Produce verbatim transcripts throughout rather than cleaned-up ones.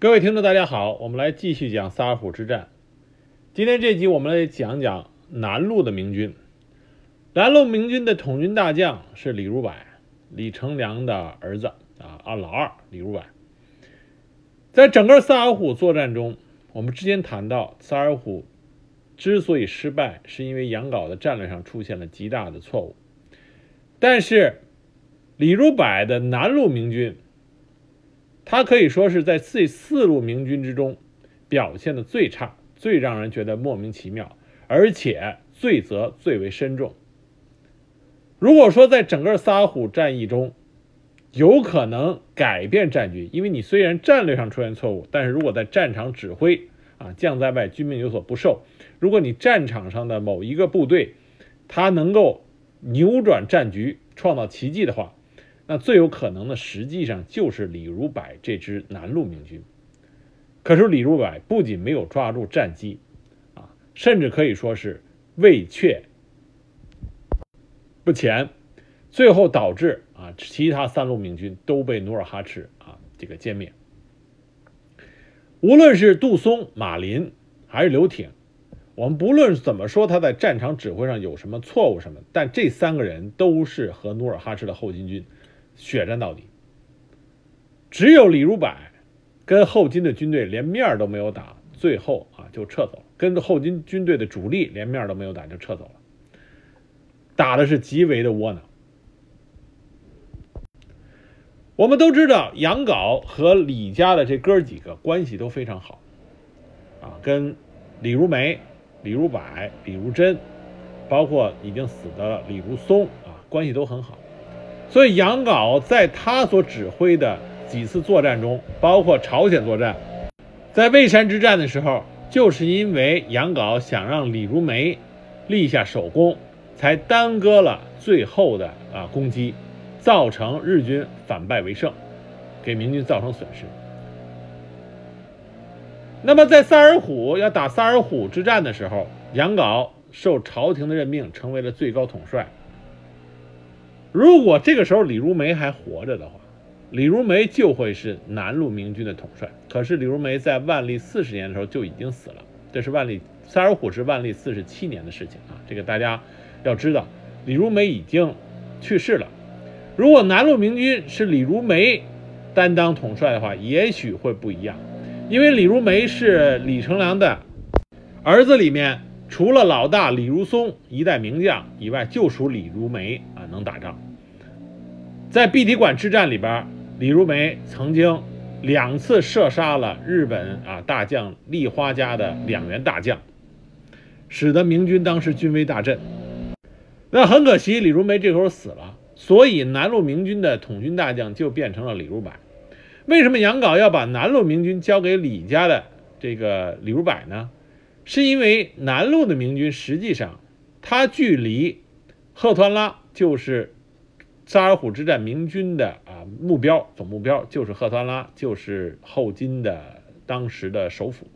各位听众大家好，我们来继续讲萨尔浒之战。今天这集我们来讲讲南路的明军。南路明军的统军大将是李如柏，李成梁的儿子啊，老二李如柏。在整个萨尔浒作战中，我们之前谈到萨尔浒之所以失败，是因为杨镐的战略上出现了极大的错误。但是李如柏的南路明军，他可以说是在四四路明军之中表现的最差，最让人觉得莫名其妙，而且罪责最为深重。如果说在整个萨尔浒战役中有可能改变战局，因为你虽然战略上出现错误，但是如果在战场指挥啊，将在外，军命有所不受，如果你战场上的某一个部队他能够扭转战局，创造奇迹的话，那最有可能的实际上就是李如柏这支南路明军。可是李如柏不仅没有抓住战机啊，甚至可以说是畏怯不前，最后导致啊其他三路明军都被努尔哈赤啊这个歼灭。无论是杜松、马林还是刘挺，我们不论怎么说他在战场指挥上有什么错误什么，但这三个人都是和努尔哈赤的后金军血战到底。只有李如柏跟后金的军队连面都没有打，最后啊就撤走了，跟后金军队的主力连面都没有打就撤走了，打的是极为的窝囊。我们都知道杨镐和李家的这哥几个关系都非常好啊，跟李如梅、李如柏、李如珍，包括已经死的李如松啊，关系都很好。所以杨镐在他所指挥的几次作战中，包括朝鲜作战，在蔚山之战的时候，就是因为杨镐想让李如梅立下首功，才耽搁了最后的啊攻击，造成日军反败为胜，给明军造成损失。那么在萨尔浒要打萨尔浒之战的时候，杨镐受朝廷的任命成为了最高统帅。如果这个时候李如梅还活着的话，李如梅就会是南路明军的统帅。可是李如梅在万历四十年的时候就已经死了，这是万历萨尔浒是万历四十七年的事情啊，这个大家要知道，李如梅已经去世了。如果南路明军是李如梅担当统帅的话，也许会不一样，因为李如梅是李成梁的儿子里面，除了老大李如松一代名将以外，就属李如梅啊能打仗。在碧蹄馆之战里边，李如梅曾经两次射杀了日本啊大将立花家的两员大将，使得明军当时军威大振。那很可惜，李如梅这时候死了，所以南路明军的统军大将就变成了李如柏。为什么杨镐要把南路明军交给李家的这个李如柏呢？是因为南路的明军实际上他距离赫图安拉，就是萨尔浒之战明军的啊目标总目标就是赫图安拉，就是后金的当时的首府。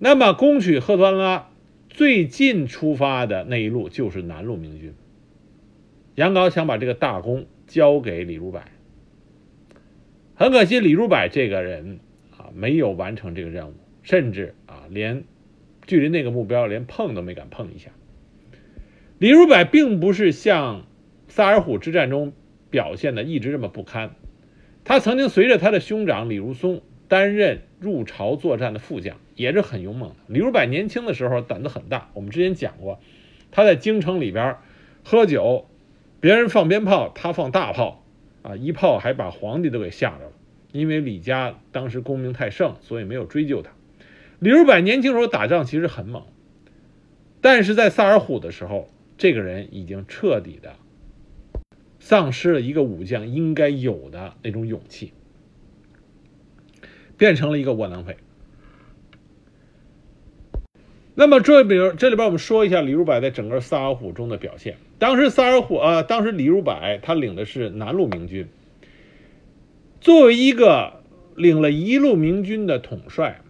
那么攻取赫图安拉最近出发的那一路就是南路明军。杨镐想把这个大功交给李如柏，很可惜李如柏这个人啊没有完成这个任务，甚至啊连距离那个目标连碰都没敢碰一下。李如柏并不是像萨尔浒之战中表现的一直这么不堪，他曾经随着他的兄长李如松担任入朝作战的副将，也是很勇猛的。李如柏年轻的时候胆子很大，我们之前讲过，他在京城里边喝酒，别人放鞭炮他放大炮啊，一炮还把皇帝都给吓着了，因为李家当时功名太盛，所以没有追究他。李如柏年轻时候打仗其实很猛，但是在萨尔浒的时候，这个人已经彻底的丧失了一个武将应该有的那种勇气，变成了一个窝囊废。那么这比如这里边我们说一下李如柏在整个萨尔浒中的表现。当时萨尔浒啊，当时李如柏他领的是南路明军，作为一个领了一路明军的统帅，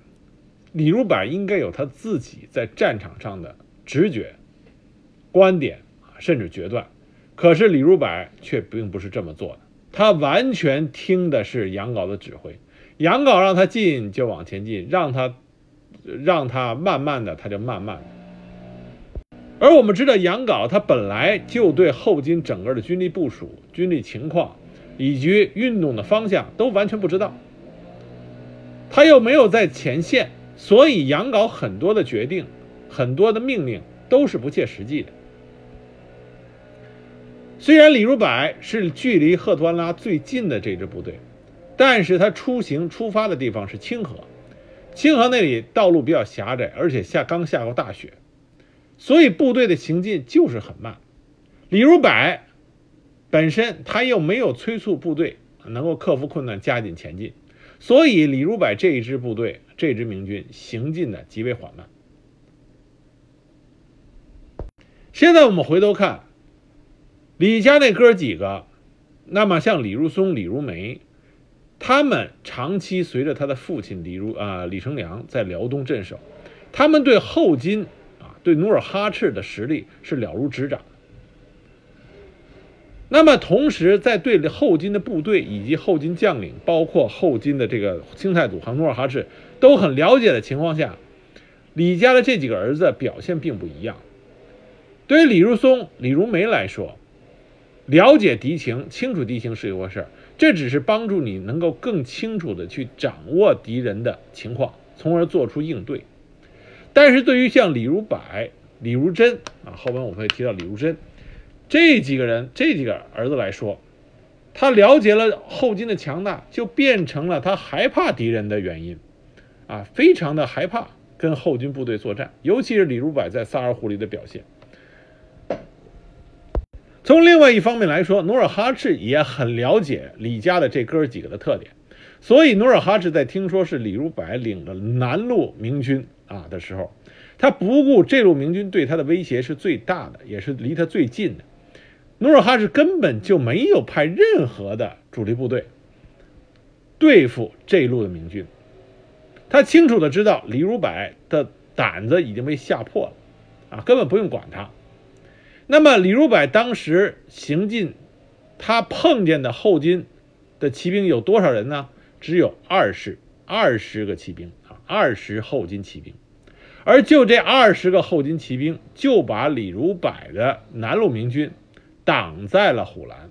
李如柏应该有他自己在战场上的直觉、观点，甚至决断。可是李如柏却并不是这么做的，他完全听的是杨镐的指挥。杨镐让他进就往前进，让他让他慢慢的他就慢慢。而我们知道杨镐他本来就对后金整个的军力部署、军力情况以及运动的方向都完全不知道，他又没有在前线，所以杨镐很多的决定、很多的命令都是不切实际的。虽然李如柏是距离赫图安拉最近的这支部队，但是他出行出发的地方是清河，清河那里道路比较狭窄，而且下刚下过大雪，所以部队的行进就是很慢。李如柏本身他又没有催促部队能够克服困难加紧前进，所以李如柏这一支部队这支明军行进的极为缓慢。现在我们回头看李家那哥几个，那么像李如松、李如梅，他们长期随着他的父亲李如啊、呃、李成梁在辽东镇守，他们对后金啊对努尔哈赤的实力是了如指掌。那么同时在对后金的部队以及后金将领，包括后金的这个清太祖和努尔哈赤都很了解的情况下，李家的这几个儿子表现并不一样。对于李如松、李如梅来说，了解敌情、清楚敌情是一回事，这只是帮助你能够更清楚的去掌握敌人的情况，从而做出应对。但是对于像李如柏、李如珍啊，后面我们会提到李如珍这几个人、这几个儿子来说，他了解了后金的强大，就变成了他害怕敌人的原因啊，非常的害怕跟后金部队作战，尤其是李如柏在萨尔浒里的表现。从另外一方面来说，努尔哈赤也很了解李家的这哥几个的特点，所以努尔哈赤在听说是李如柏领了南路明军啊的时候，他不顾这路明军对他的威胁是最大的，也是离他最近的，努尔哈赤根本就没有派任何的主力部队对付这路的明军。他清楚的知道李如柏的胆子已经被吓破了啊，根本不用管他。那么李如柏当时行进，他碰见的后金的骑兵有多少人呢？只有二十二十个骑兵啊，二十后金骑兵。而就这二十个后金骑兵，就把李如柏的南路明军挡在了虎兰。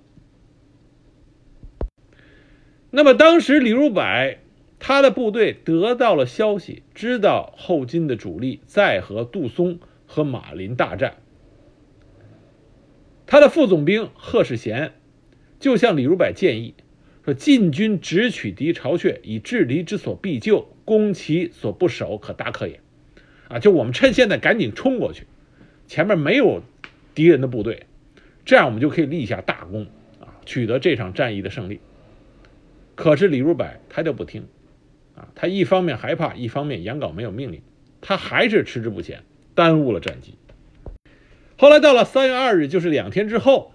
那么当时李如柏他的部队得到了消息，知道后金的主力在和杜松和马林大战。他的副总兵贺世贤就向李如柏建议说，进军直取敌巢穴，以制敌之所必救，攻其所不守，可大可也啊，就我们趁现在赶紧冲过去，前面没有敌人的部队，这样我们就可以立下大功啊，取得这场战役的胜利。可是李如柏他就不听啊，他一方面害怕，一方面杨镐没有命令，他还是迟滞不前，耽误了战机。后来到了三月二日，就是两天之后，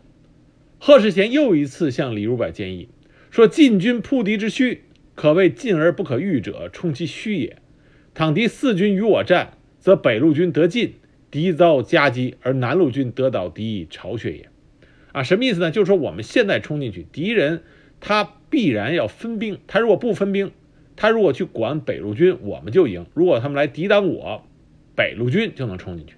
贺世贤又一次向李如柏建议说，进军扑敌之虚，可谓进而不可御者，充其虚也。倘敌四军与我战，则北路军得进，敌遭夹击，而南路军得倒敌巢穴也。啊，什么意思呢？就是说我们现在冲进去，敌人他必然要分兵，他如果不分兵，他如果去管北路军，我们就赢；如果他们来抵挡我，北路军就能冲进去。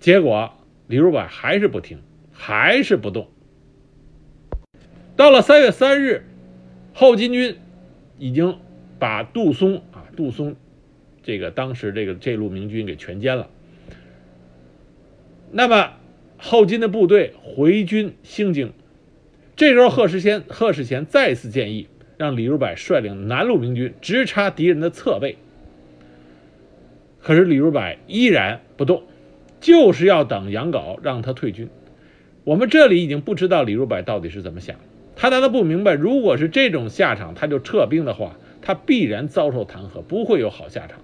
结果李如柏还是不听，还是不动。到了三月三日，后金军已经把杜松啊杜松这个当时这个这路明军给全歼了。那么后金的部队回军兴京，这时候贺世贤贺世贤再次建议让李如柏率领南路明军直插敌人的侧背，可是李如柏依然不动，就是要等杨镐让他退军。我们这里已经不知道李如柏到底是怎么想，他难道不明白如果是这种下场他就撤兵的话，他必然遭受弹劾，不会有好下场。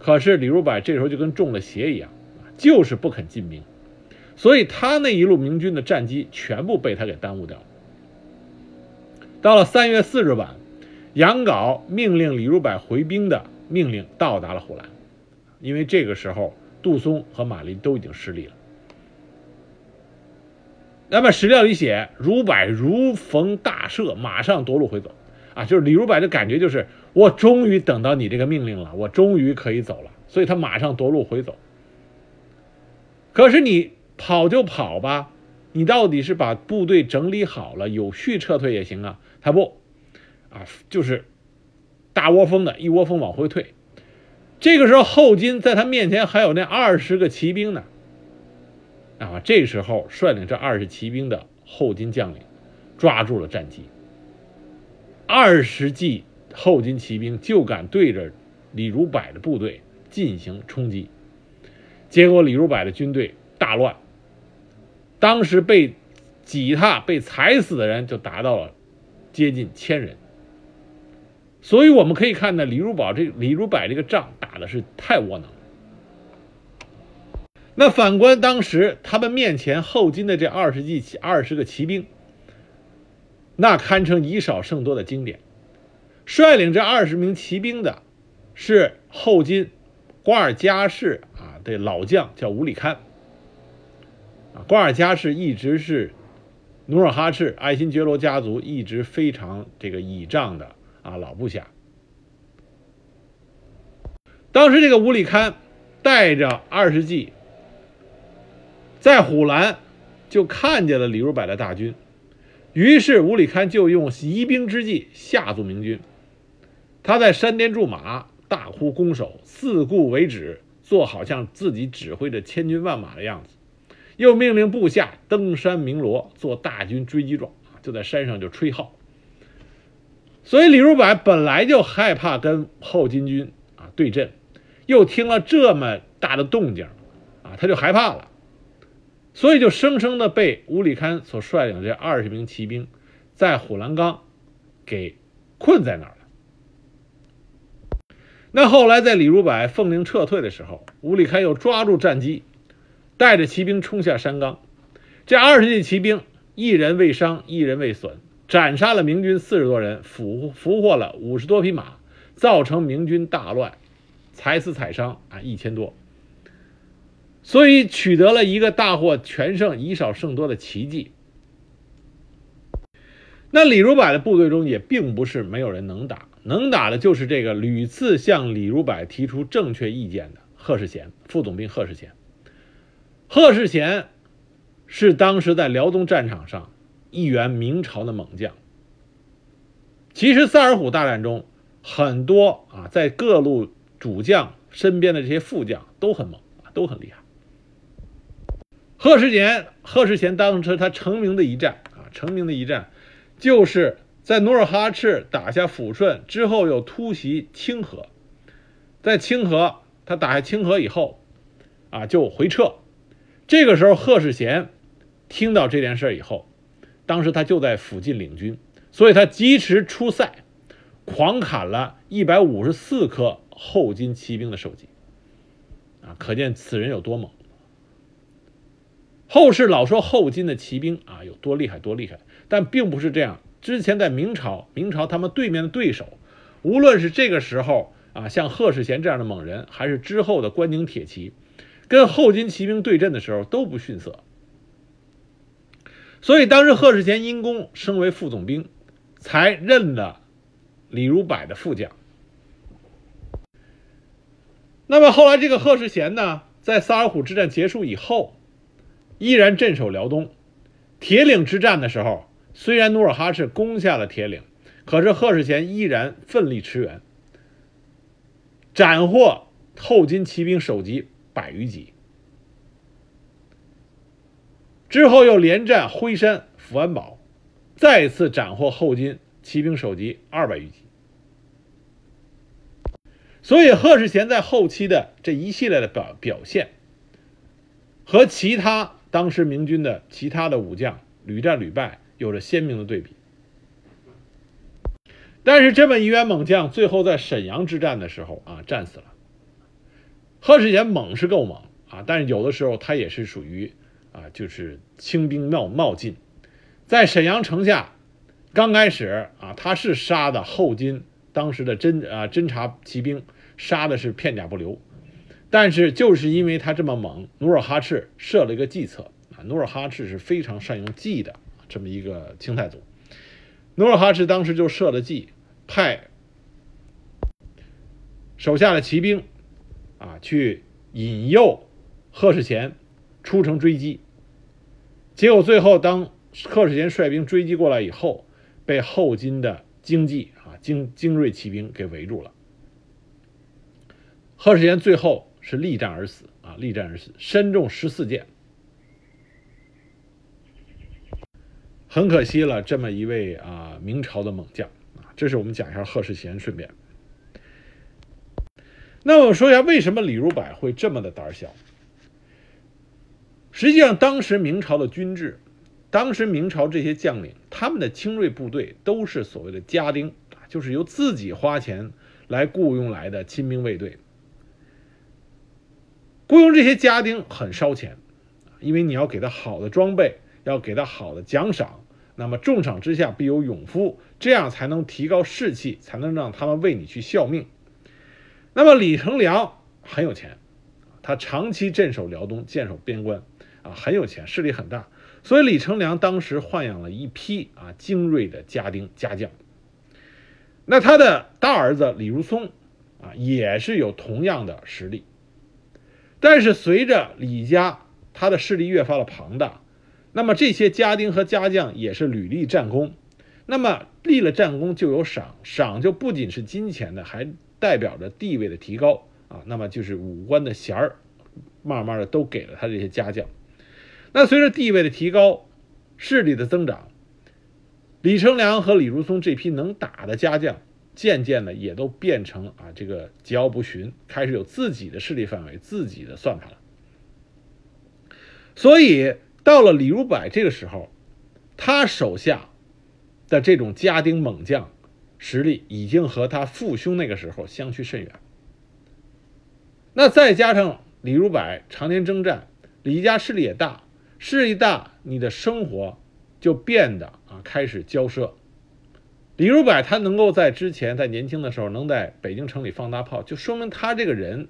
可是李如柏这时候就跟中了邪一样，就是不肯进兵，所以他那一路明军的战机全部被他给耽误掉了。到了三月四日晚，杨镐命令李如柏回兵的命令到达了虎兰，因为这个时候杜松和马林都已经失利了。那么史料里写，如柏如逢大赦，马上夺路回走。啊，就是李如柏的感觉就是我终于等到你这个命令了，我终于可以走了，所以他马上夺路回走。可是你跑就跑吧，你到底是把部队整理好了有序撤退也行啊，他不啊，就是大窝蜂的一窝蜂往回退。这个时候后金在他面前还有那二十个骑兵呢，啊，这时候率领这二十骑兵的后金将领抓住了战机，二十骑后金骑兵就敢对着李如柏的部队进行冲击，结果李如柏的军队大乱，当时被挤踏被踩死的人就达到了接近千人。所以我们可以看到李如柏这李如柏这个仗打的是太窝囊了。那反观当时他们面前后金的这二十骑二十个骑兵，那堪称以少胜多的经典。率领这二十名骑兵的是后金瓜尔佳氏啊的老将叫乌里堪。啊，瓜尔佳氏一直是努尔哈赤爱新觉罗家族一直非常这个倚仗的啊老部下。当时这个乌里堪带着二十骑在虎兰就看见了李如柏的大军，于是乌里堪就用疑兵之计吓阻明军，他在山巅驻马，大呼攻守，四顾为止，做好像自己指挥着千军万马的样子，又命令部下登山鸣锣，做大军追击状，就在山上就吹号。所以李如柏本来就害怕跟后金军啊对阵，又听了这么大的动静啊，他就害怕了，所以就生生的被乌里堪所率领的这二十名骑兵在虎兰岗给困在那儿了。那后来在李如柏奉令撤退的时候，乌里堪又抓住战机，带着骑兵冲下山岗，这二十骑骑兵一人未伤一人未损，斩杀了明军四十多人，俘俘获了五十多匹马，造成明军大乱，踩死踩伤啊一千多，所以取得了一个大获全胜以少胜多的奇迹。那李如柏的部队中也并不是没有人能打，能打的就是这个屡次向李如柏提出正确意见的贺世贤副总兵贺世贤。贺世贤是当时在辽东战场上一员明朝的猛将。其实塞尔虎大战中很多啊在各路主将身边的这些副将都很猛，都很厉害。贺世贤贺世贤当时他成名的一战啊成名的一战就是在努尔哈赤打下抚顺之后又突袭清河，在清河他打下清河以后啊就回撤。这个时候贺世贤听到这件事以后，当时他就在附近领军，所以他疾驰出塞，狂砍了一百五十四颗后金骑兵的首级啊，可见此人有多猛。后世老说后金的骑兵啊有多厉害多厉害，但并不是这样。之前在明朝，明朝他们对面的对手，无论是这个时候啊像贺世贤这样的猛人，还是之后的关宁铁骑，跟后金骑兵对阵的时候都不逊色。所以当时贺世贤因功升为副总兵，才任了李如柏的副将。那么后来这个贺世贤呢，在萨尔浒之战结束以后依然镇守辽东。铁岭之战的时候，虽然努尔哈赤攻下了铁岭，可是贺世贤依然奋力驰援，斩获后金骑兵首级百余级。之后又连战徽山福安堡，再次斩获后金骑兵首级二百余级。所以贺世贤在后期的这一系列的表表现和其他当时明军的其他的武将屡战屡败有着鲜明的对比。但是这么一员猛将最后在沈阳之战的时候啊战死了。贺世贤猛是够猛啊，但是有的时候他也是属于啊就是轻兵冒冒进。在沈阳城下刚开始啊他是杀的后金当时的侦啊侦察骑兵，杀的是片甲不留，但是就是因为他这么猛，努尔哈赤设了一个计策啊。努尔哈赤是非常善用计的这么一个清太祖，努尔哈赤当时就设了计，派手下的骑兵啊，去引诱贺世贤出城追击。结果最后当贺世贤率兵追击过来以后，被后金的精骑啊精精锐骑兵给围住了。贺世贤最后是力战而死啊，力战而死，身中十四箭。很可惜了，这么一位啊明朝的猛将啊，这是我们讲一下贺世贤。顺便，那我们说一下为什么李如柏会这么的胆小。实际上，当时明朝的军制，当时明朝这些将领，他们的精锐部队都是所谓的家丁啊，就是由自己花钱来雇佣来的亲兵卫队。雇佣这些家丁很烧钱，因为你要给他好的装备，要给他好的奖赏。那么重赏之下必有勇夫，这样才能提高士气，才能让他们为你去效命。那么李成梁很有钱，他长期镇守辽东，坚守边关啊，很有钱，势力很大。所以李成梁当时豢养了一批啊精锐的家丁家将。那他的大儿子李如松啊，也是有同样的实力。但是随着李家他的势力越发的庞大，那么这些家丁和家将也是屡立战功，那么立了战功就有赏，赏就不仅是金钱的，还代表着地位的提高啊。那么就是武官的衔儿，慢慢的都给了他这些家将。那随着地位的提高，势力的增长，李成梁和李如松这批能打的家将，渐渐的也都变成啊这个桀骜不驯，开始有自己的势力范围，自己的算盘了。所以到了李如柏这个时候，他手下的这种家丁猛将实力已经和他父兄那个时候相去甚远。那再加上李如柏常年征战，李家势力也大，势力大，你的生活就变得啊开始骄奢。李如柏他能够在之前在年轻的时候能在北京城里放大炮，就说明他这个人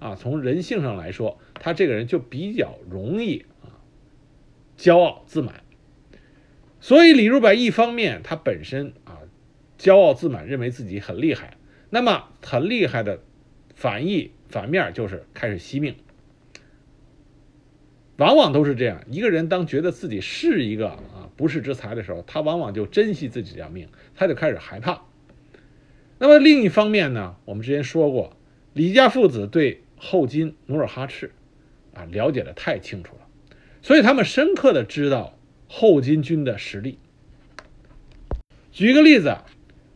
啊，从人性上来说，他这个人就比较容易骄傲自满。所以李如柏一方面他本身啊骄傲自满，认为自己很厉害，那么很厉害的反义反面就是开始惜命。往往都是这样，一个人当觉得自己是一个啊不世之才的时候，他往往就珍惜自己的命，他就开始害怕。那么另一方面呢，我们之前说过，李家父子对后金努尔哈赤啊了解的太清楚了，所以他们深刻的知道后金军的实力。举一个例子，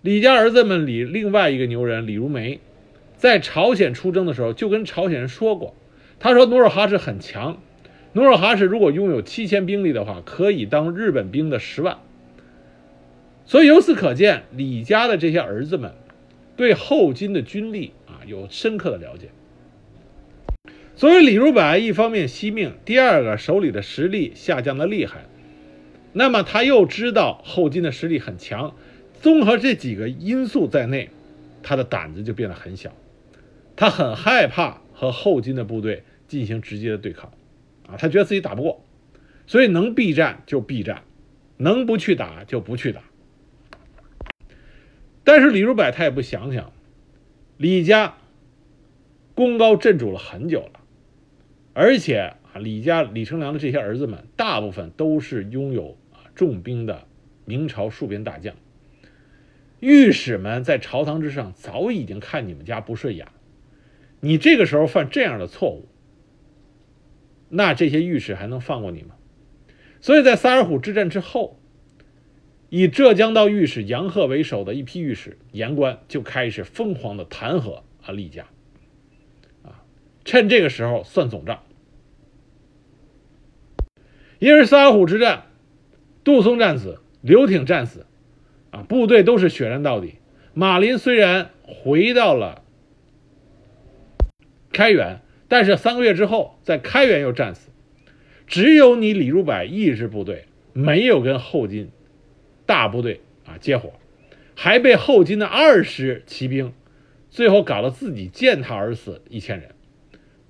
李家儿子们里另外一个牛人李如梅，在朝鲜出征的时候就跟朝鲜人说过，他说努尔哈赤很强，努尔哈赤如果拥有七千兵力的话，可以当日本兵的十万。所以由此可见，李家的这些儿子们对后金的军力啊有深刻的了解。所以李如柏一方面惜命，第二个手里的实力下降的厉害，那么他又知道后金的实力很强，综合这几个因素在内，他的胆子就变得很小，他很害怕和后金的部队进行直接的对抗啊，他觉得自己打不过，所以能避战就避战，能不去打就不去打。但是李如柏他也不想想，李家功高震主了很久了，而且啊，李家李成梁的这些儿子们大部分都是拥有啊重兵的明朝戍边大将，御史们在朝堂之上早已经看你们家不顺眼，你这个时候犯这样的错误，那这些御史还能放过你吗？所以在萨尔浒之战之后，以浙江道御史杨鹤为首的一批御史言官就开始疯狂的弹劾啊李家，啊，趁这个时候算总账。因为萨尔浒之战，杜松战死，刘挺战死啊，部队都是血战到底。马林虽然回到了开原，但是三个月之后在开原又战死。只有你李如柏一支部队没有跟后金大部队啊接火，还被后金的二十骑兵最后搞得自己践踏而死一千人，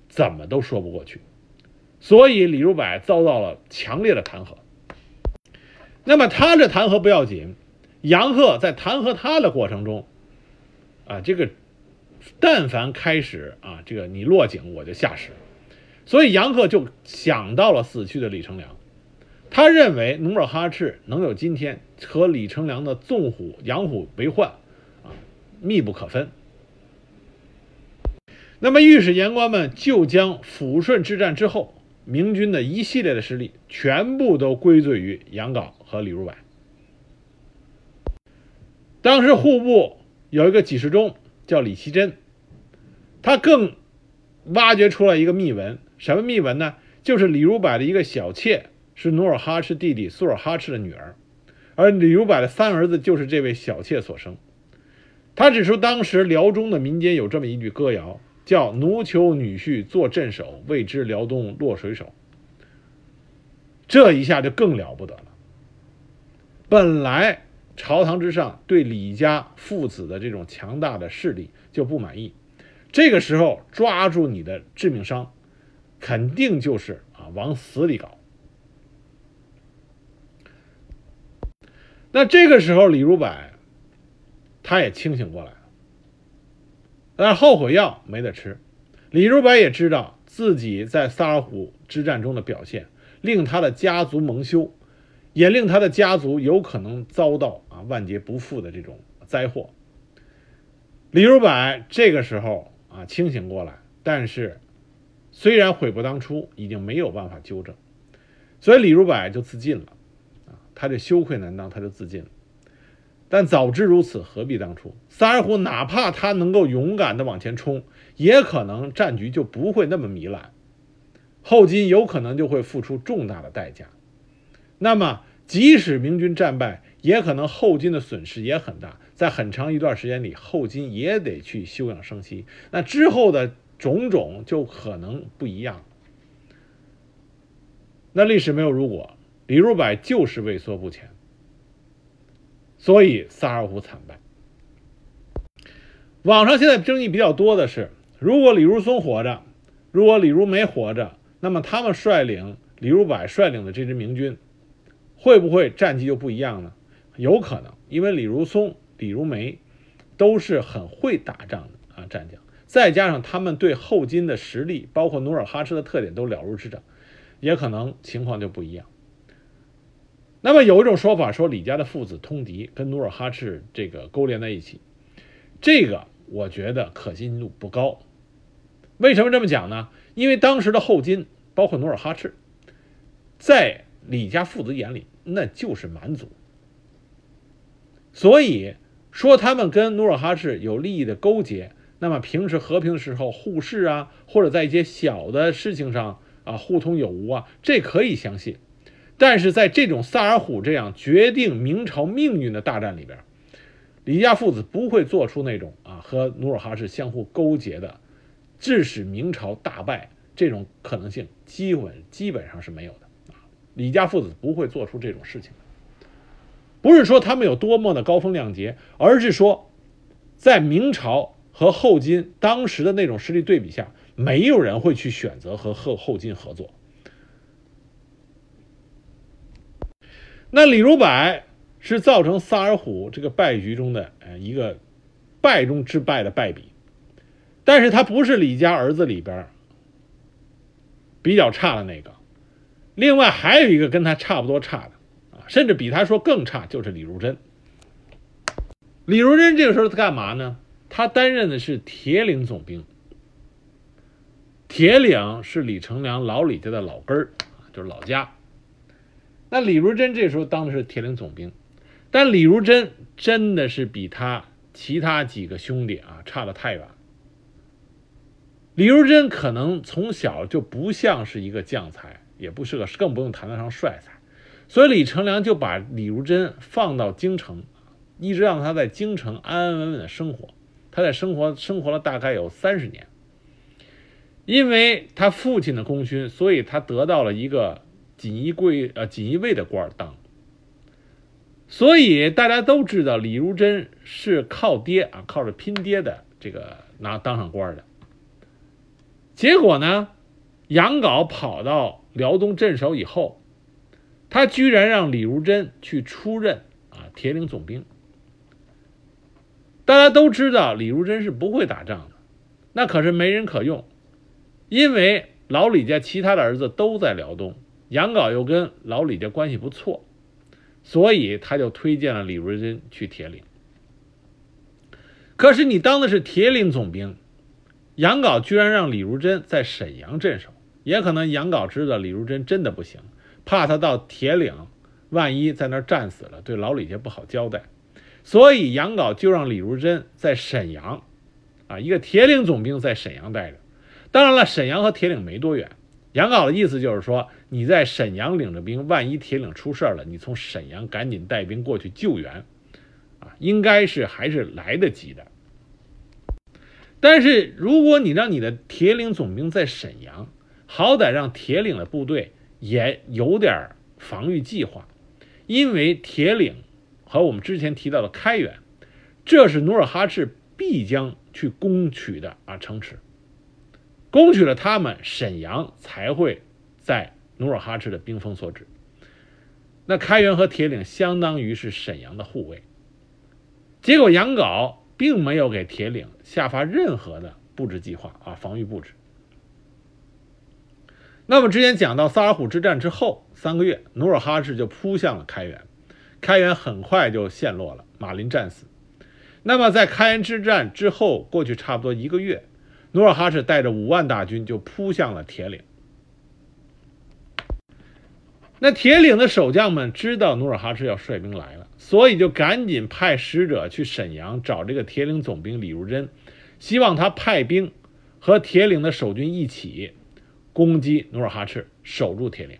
怎么都说不过去。所以李如柏遭到了强烈的弹劾。那么他这弹劾不要紧，杨鹤在弹劾他的过程中，啊，这个但凡开始啊，这个你落井我就下石，所以杨鹤就想到了死去的李成梁，他认为努尔哈赤能有今天，和李成梁的纵虎、杨虎为患，啊，密不可分。那么御史言官们就将抚顺之战之后明军的一系列的失利全部都归罪于杨镐和李如柏。当时户部有一个给事中叫李奇珍，他更挖掘出来一个秘闻，什么秘闻呢？就是李如柏的一个小妾是努尔哈赤弟弟苏尔哈赤的女儿，而李如柏的三儿子就是这位小妾所生。他指出当时辽中的民间有这么一句歌谣，叫奴求女婿做镇守，未知辽东落水手。这一下就更了不得了，本来朝堂之上对李家父子的这种强大的势力就不满意，这个时候抓住你的致命伤，肯定就是啊往死里搞。那这个时候李如柏他也清醒过来了，但是后悔药没得吃。李如柏也知道自己在萨尔浒之战中的表现令他的家族蒙羞，也令他的家族有可能遭到啊万劫不复的这种灾祸。李如柏这个时候啊清醒过来，但是虽然悔不当初，已经没有办法纠正，所以李如柏就自尽了啊，他这羞愧难当，他就自尽了。但早知如此，何必当初？萨尔浒哪怕他能够勇敢地往前冲，也可能战局就不会那么糜烂，后金有可能就会付出重大的代价。那么即使明军战败，也可能后金的损失也很大，在很长一段时间里，后金也得去休养生息，那之后的种种就可能不一样。那历史没有如果，李如柏就是畏缩不前，所以萨尔浒惨败。网上现在争议比较多的是，如果李如松活着，如果李如梅活着，那么他们率领李如柏率领的这支明军会不会战绩就不一样呢？有可能，因为李如松、李如梅都是很会打仗的啊战将，再加上他们对后金的实力包括努尔哈赤的特点都了如指掌，也可能情况就不一样。那么有一种说法说李家的父子通敌，跟努尔哈赤这个勾连在一起，这个我觉得可信度不高。为什么这么讲呢？因为当时的后金包括努尔哈赤在李家父子眼里那就是蛮族，所以说他们跟努尔哈赤有利益的勾结，那么平时和平的时候互市啊，或者在一些小的事情上啊互通有无啊，这可以相信。但是在这种萨尔浒这样决定明朝命运的大战里边，李家父子不会做出那种啊和努尔哈赤相互勾结的，致使明朝大败这种可能性基本基本上是没有的啊。李家父子不会做出这种事情的，不是说他们有多么的高风亮节，而是说在明朝和后金当时的那种实力对比下，没有人会去选择和后后金合作。那李如柏是造成萨尔浒这个败局中的呃一个败中之败的败笔，但是他不是李家儿子里边比较差的那个，另外还有一个跟他差不多差的啊，甚至比他说更差，就是李如珍。李如珍这个时候干嘛呢？他担任的是铁岭总兵，铁岭是李成梁老李家的老根儿，就是老家。那李如珍这时候当的是铁岭总兵，但李如珍真的是比他其他几个兄弟啊差得太远。李如珍可能从小就不像是一个将才，也不是个，更不用谈得上帅才，所以李成梁就把李如珍放到京城，一直让他在京城安安稳稳的生活。他在生活生活了大概有三十年，因为他父亲的功勋，所以他得到了一个锦衣贵呃锦衣卫的官当，所以大家都知道李如珍是靠爹啊，靠着拼爹的这个拿当上官的。结果呢，杨镐跑到辽东镇守以后，他居然让李如珍去出任啊铁岭总兵。大家都知道李如珍是不会打仗的，那可是没人可用，因为老李家其他的儿子都在辽东，杨镐又跟老李家关系不错，所以他就推荐了李如珍去铁岭。可是你当的是铁岭总兵，杨镐居然让李如珍在沈阳镇守，也可能杨镐知道李如珍真的不行，怕他到铁岭万一在那儿战死了，对老李家不好交代，所以杨镐就让李如珍在沈阳啊，一个铁岭总兵在沈阳待着。当然了，沈阳和铁岭没多远，杨镐的意思就是说，你在沈阳领着兵，万一铁岭出事了，你从沈阳赶紧带兵过去救援啊，应该是还是来得及的。但是如果你让你的铁岭总兵在沈阳，好歹让铁岭的部队也有点防御计划，因为铁岭和我们之前提到的开原，这是努尔哈赤必将去攻取的啊城池，攻取了他们，沈阳才会在努尔哈赤的兵锋所指。那开原和铁岭相当于是沈阳的护卫，结果杨镐并没有给铁岭下发任何的布置计划啊，防御布置。那么之前讲到萨尔浒之战之后三个月，努尔哈赤就扑向了开原，开原很快就陷落了，马林战死。那么在开原之战之后过去差不多一个月，努尔哈赤带着五万大军就扑向了铁岭。那铁岭的守将们知道努尔哈赤要率兵来了，所以就赶紧派使者去沈阳找这个铁岭总兵李如珍，希望他派兵和铁岭的守军一起攻击努尔哈赤，守住铁岭。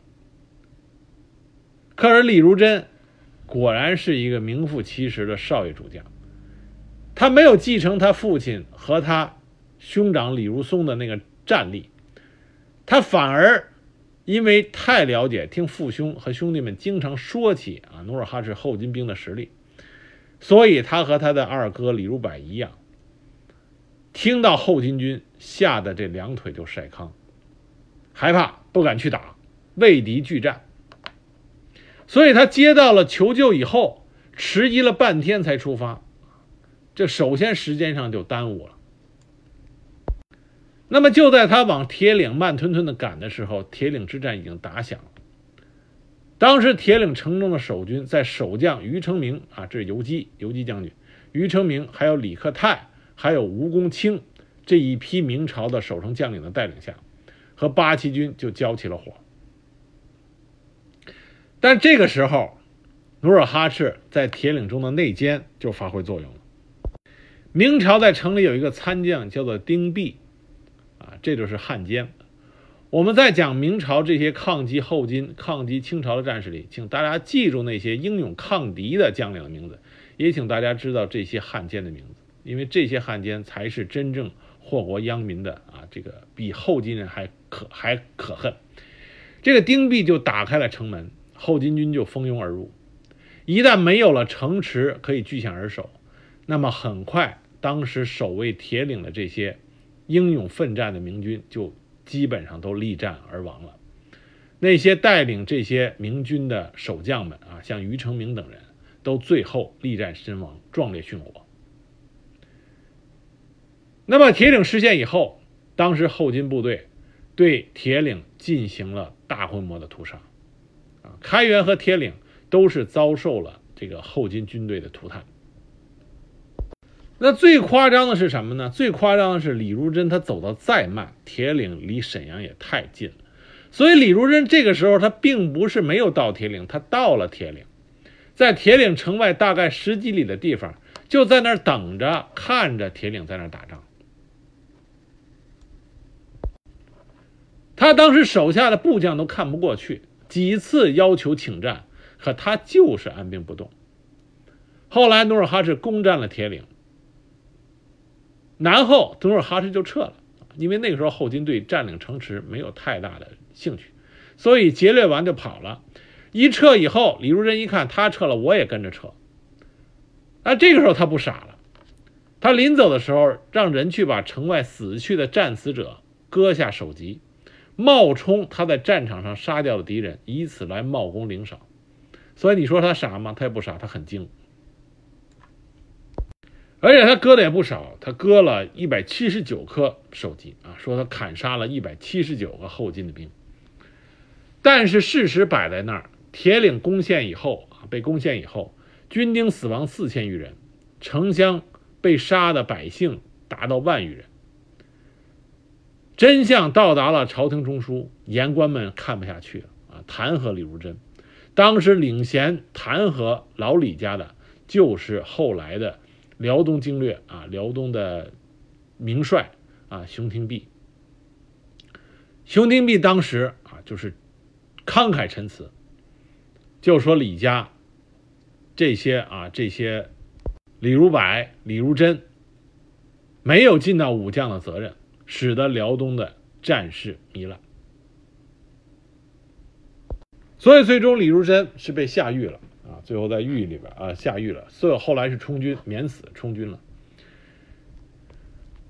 可是李如珍果然是一个名副其实的少爷主将，他没有继承他父亲和他兄长李如松的那个战力，他反而因为太了解，听父兄和兄弟们经常说起啊努尔哈赤后金兵的实力，所以他和他的二哥李如柏一样，听到后金军吓得这两腿就晒糠，害怕不敢去打，畏敌惧战。所以他接到了求救以后，迟疑了半天才出发，这首先时间上就耽误了。那么就在他往铁岭慢吞吞的赶的时候，铁岭之战已经打响了。当时铁岭城中的守军在守将于承明啊，这是游击游击将军于承明，还有李克泰，还有吴公卿这一批明朝的守城将领的带领下，和八旗军就交起了火。但这个时候努尔哈赤在铁岭中的内奸就发挥作用了。明朝在城里有一个参将叫做丁弼啊，这就是汉奸。我们在讲明朝这些抗击后金、抗击清朝的战士里，请大家记住那些英勇抗敌的将领的名字，也请大家知道这些汉奸的名字，因为这些汉奸才是真正祸国殃民的啊，这个比后金人还可还可恨。这个丁弼就打开了城门，后金军就蜂拥而入。一旦没有了城池可以据险而守，那么很快当时守卫铁岭的这些英勇奋战的明军就基本上都力战而亡了。那些带领这些明军的守将们啊，像于承明等人都最后力战身亡，壮烈殉国。那么铁岭失陷以后，当时后金部队对铁岭进行了大规模的屠杀啊，开原和铁岭都是遭受了这个后金军队的涂炭。那最夸张的是什么呢？最夸张的是李如珍他走得再慢，铁岭离沈阳也太近了，所以李如珍这个时候他并不是没有到铁岭，他到了铁岭，在铁岭城外大概十几里的地方，就在那儿等着看着铁岭在那儿打仗。他当时手下的部将都看不过去，几次要求请战，可他就是按兵不动。后来努尔哈赤攻占了铁岭，然后努尔哈赤就撤了，因为那个时候后金对占领城池没有太大的兴趣，所以劫掠完就跑了。一撤以后，李如珍一看他撤了，我也跟着撤。那这个时候他不傻了，他临走的时候让人去把城外死去的战死者割下首级，冒充他在战场上杀掉的敌人，以此来冒功领赏。所以你说他傻吗？他也不傻，他很精。而且他割的也不少，他割了一百七十九颗首级啊，说他砍杀了一百七十九个后金的兵。但是事实摆在那儿，铁岭攻陷以后啊，被攻陷以后，军丁死亡四千余人，城乡被杀的百姓达到万余人。真相到达了朝廷中枢，言官们看不下去了啊，弹劾李如真。当时领衔弹劾老李家的就是后来的辽东经略啊，辽东的名帅啊，熊廷弼。熊廷弼当时啊，就是慷慨陈词，就说李家这些啊，这些李如柏、李如真没有尽到武将的责任，使得辽东的战事糜烂。所以最终李如真是被下狱了。啊，最后在狱里边啊下狱了，所以后来是充军免死，充军了。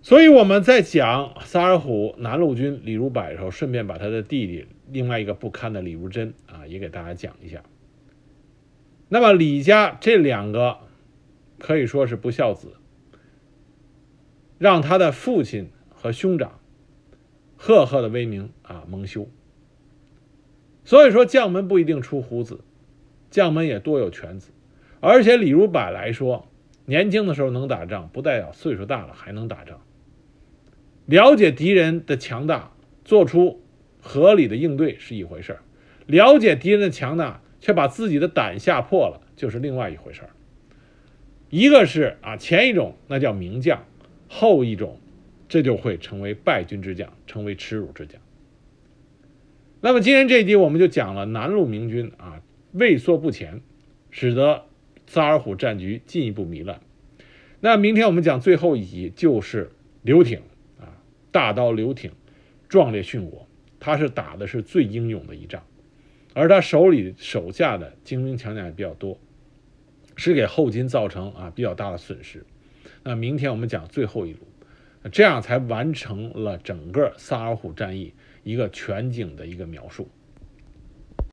所以我们在讲萨尔浒南路军李如柏的时候，顺便把他的弟弟另外一个不堪的李如真啊也给大家讲一下。那么李家这两个可以说是不孝子，让他的父亲和兄长赫赫的威名啊蒙羞。所以说将门不一定出虎子，将门也多有犬子，而且李如柏来说，年轻的时候能打仗，不代表岁数大了还能打仗。了解敌人的强大，做出合理的应对是一回事儿；了解敌人的强大，却把自己的胆吓破了，就是另外一回事儿。一个是啊，前一种那叫名将，后一种这就会成为败军之将，成为耻辱之将。那么今天这一集我们就讲了南路明军啊。畏缩不前，使得萨尔浒战局进一步糜烂。那明天我们讲最后一集，就是刘挺啊，大刀刘挺壮烈殉国，他是打的是最英勇的一仗，而他手里手下的精兵强将也比较多，是给后金造成啊比较大的损失。那明天我们讲最后一路，这样才完成了整个萨尔浒战役一个全景的一个描述。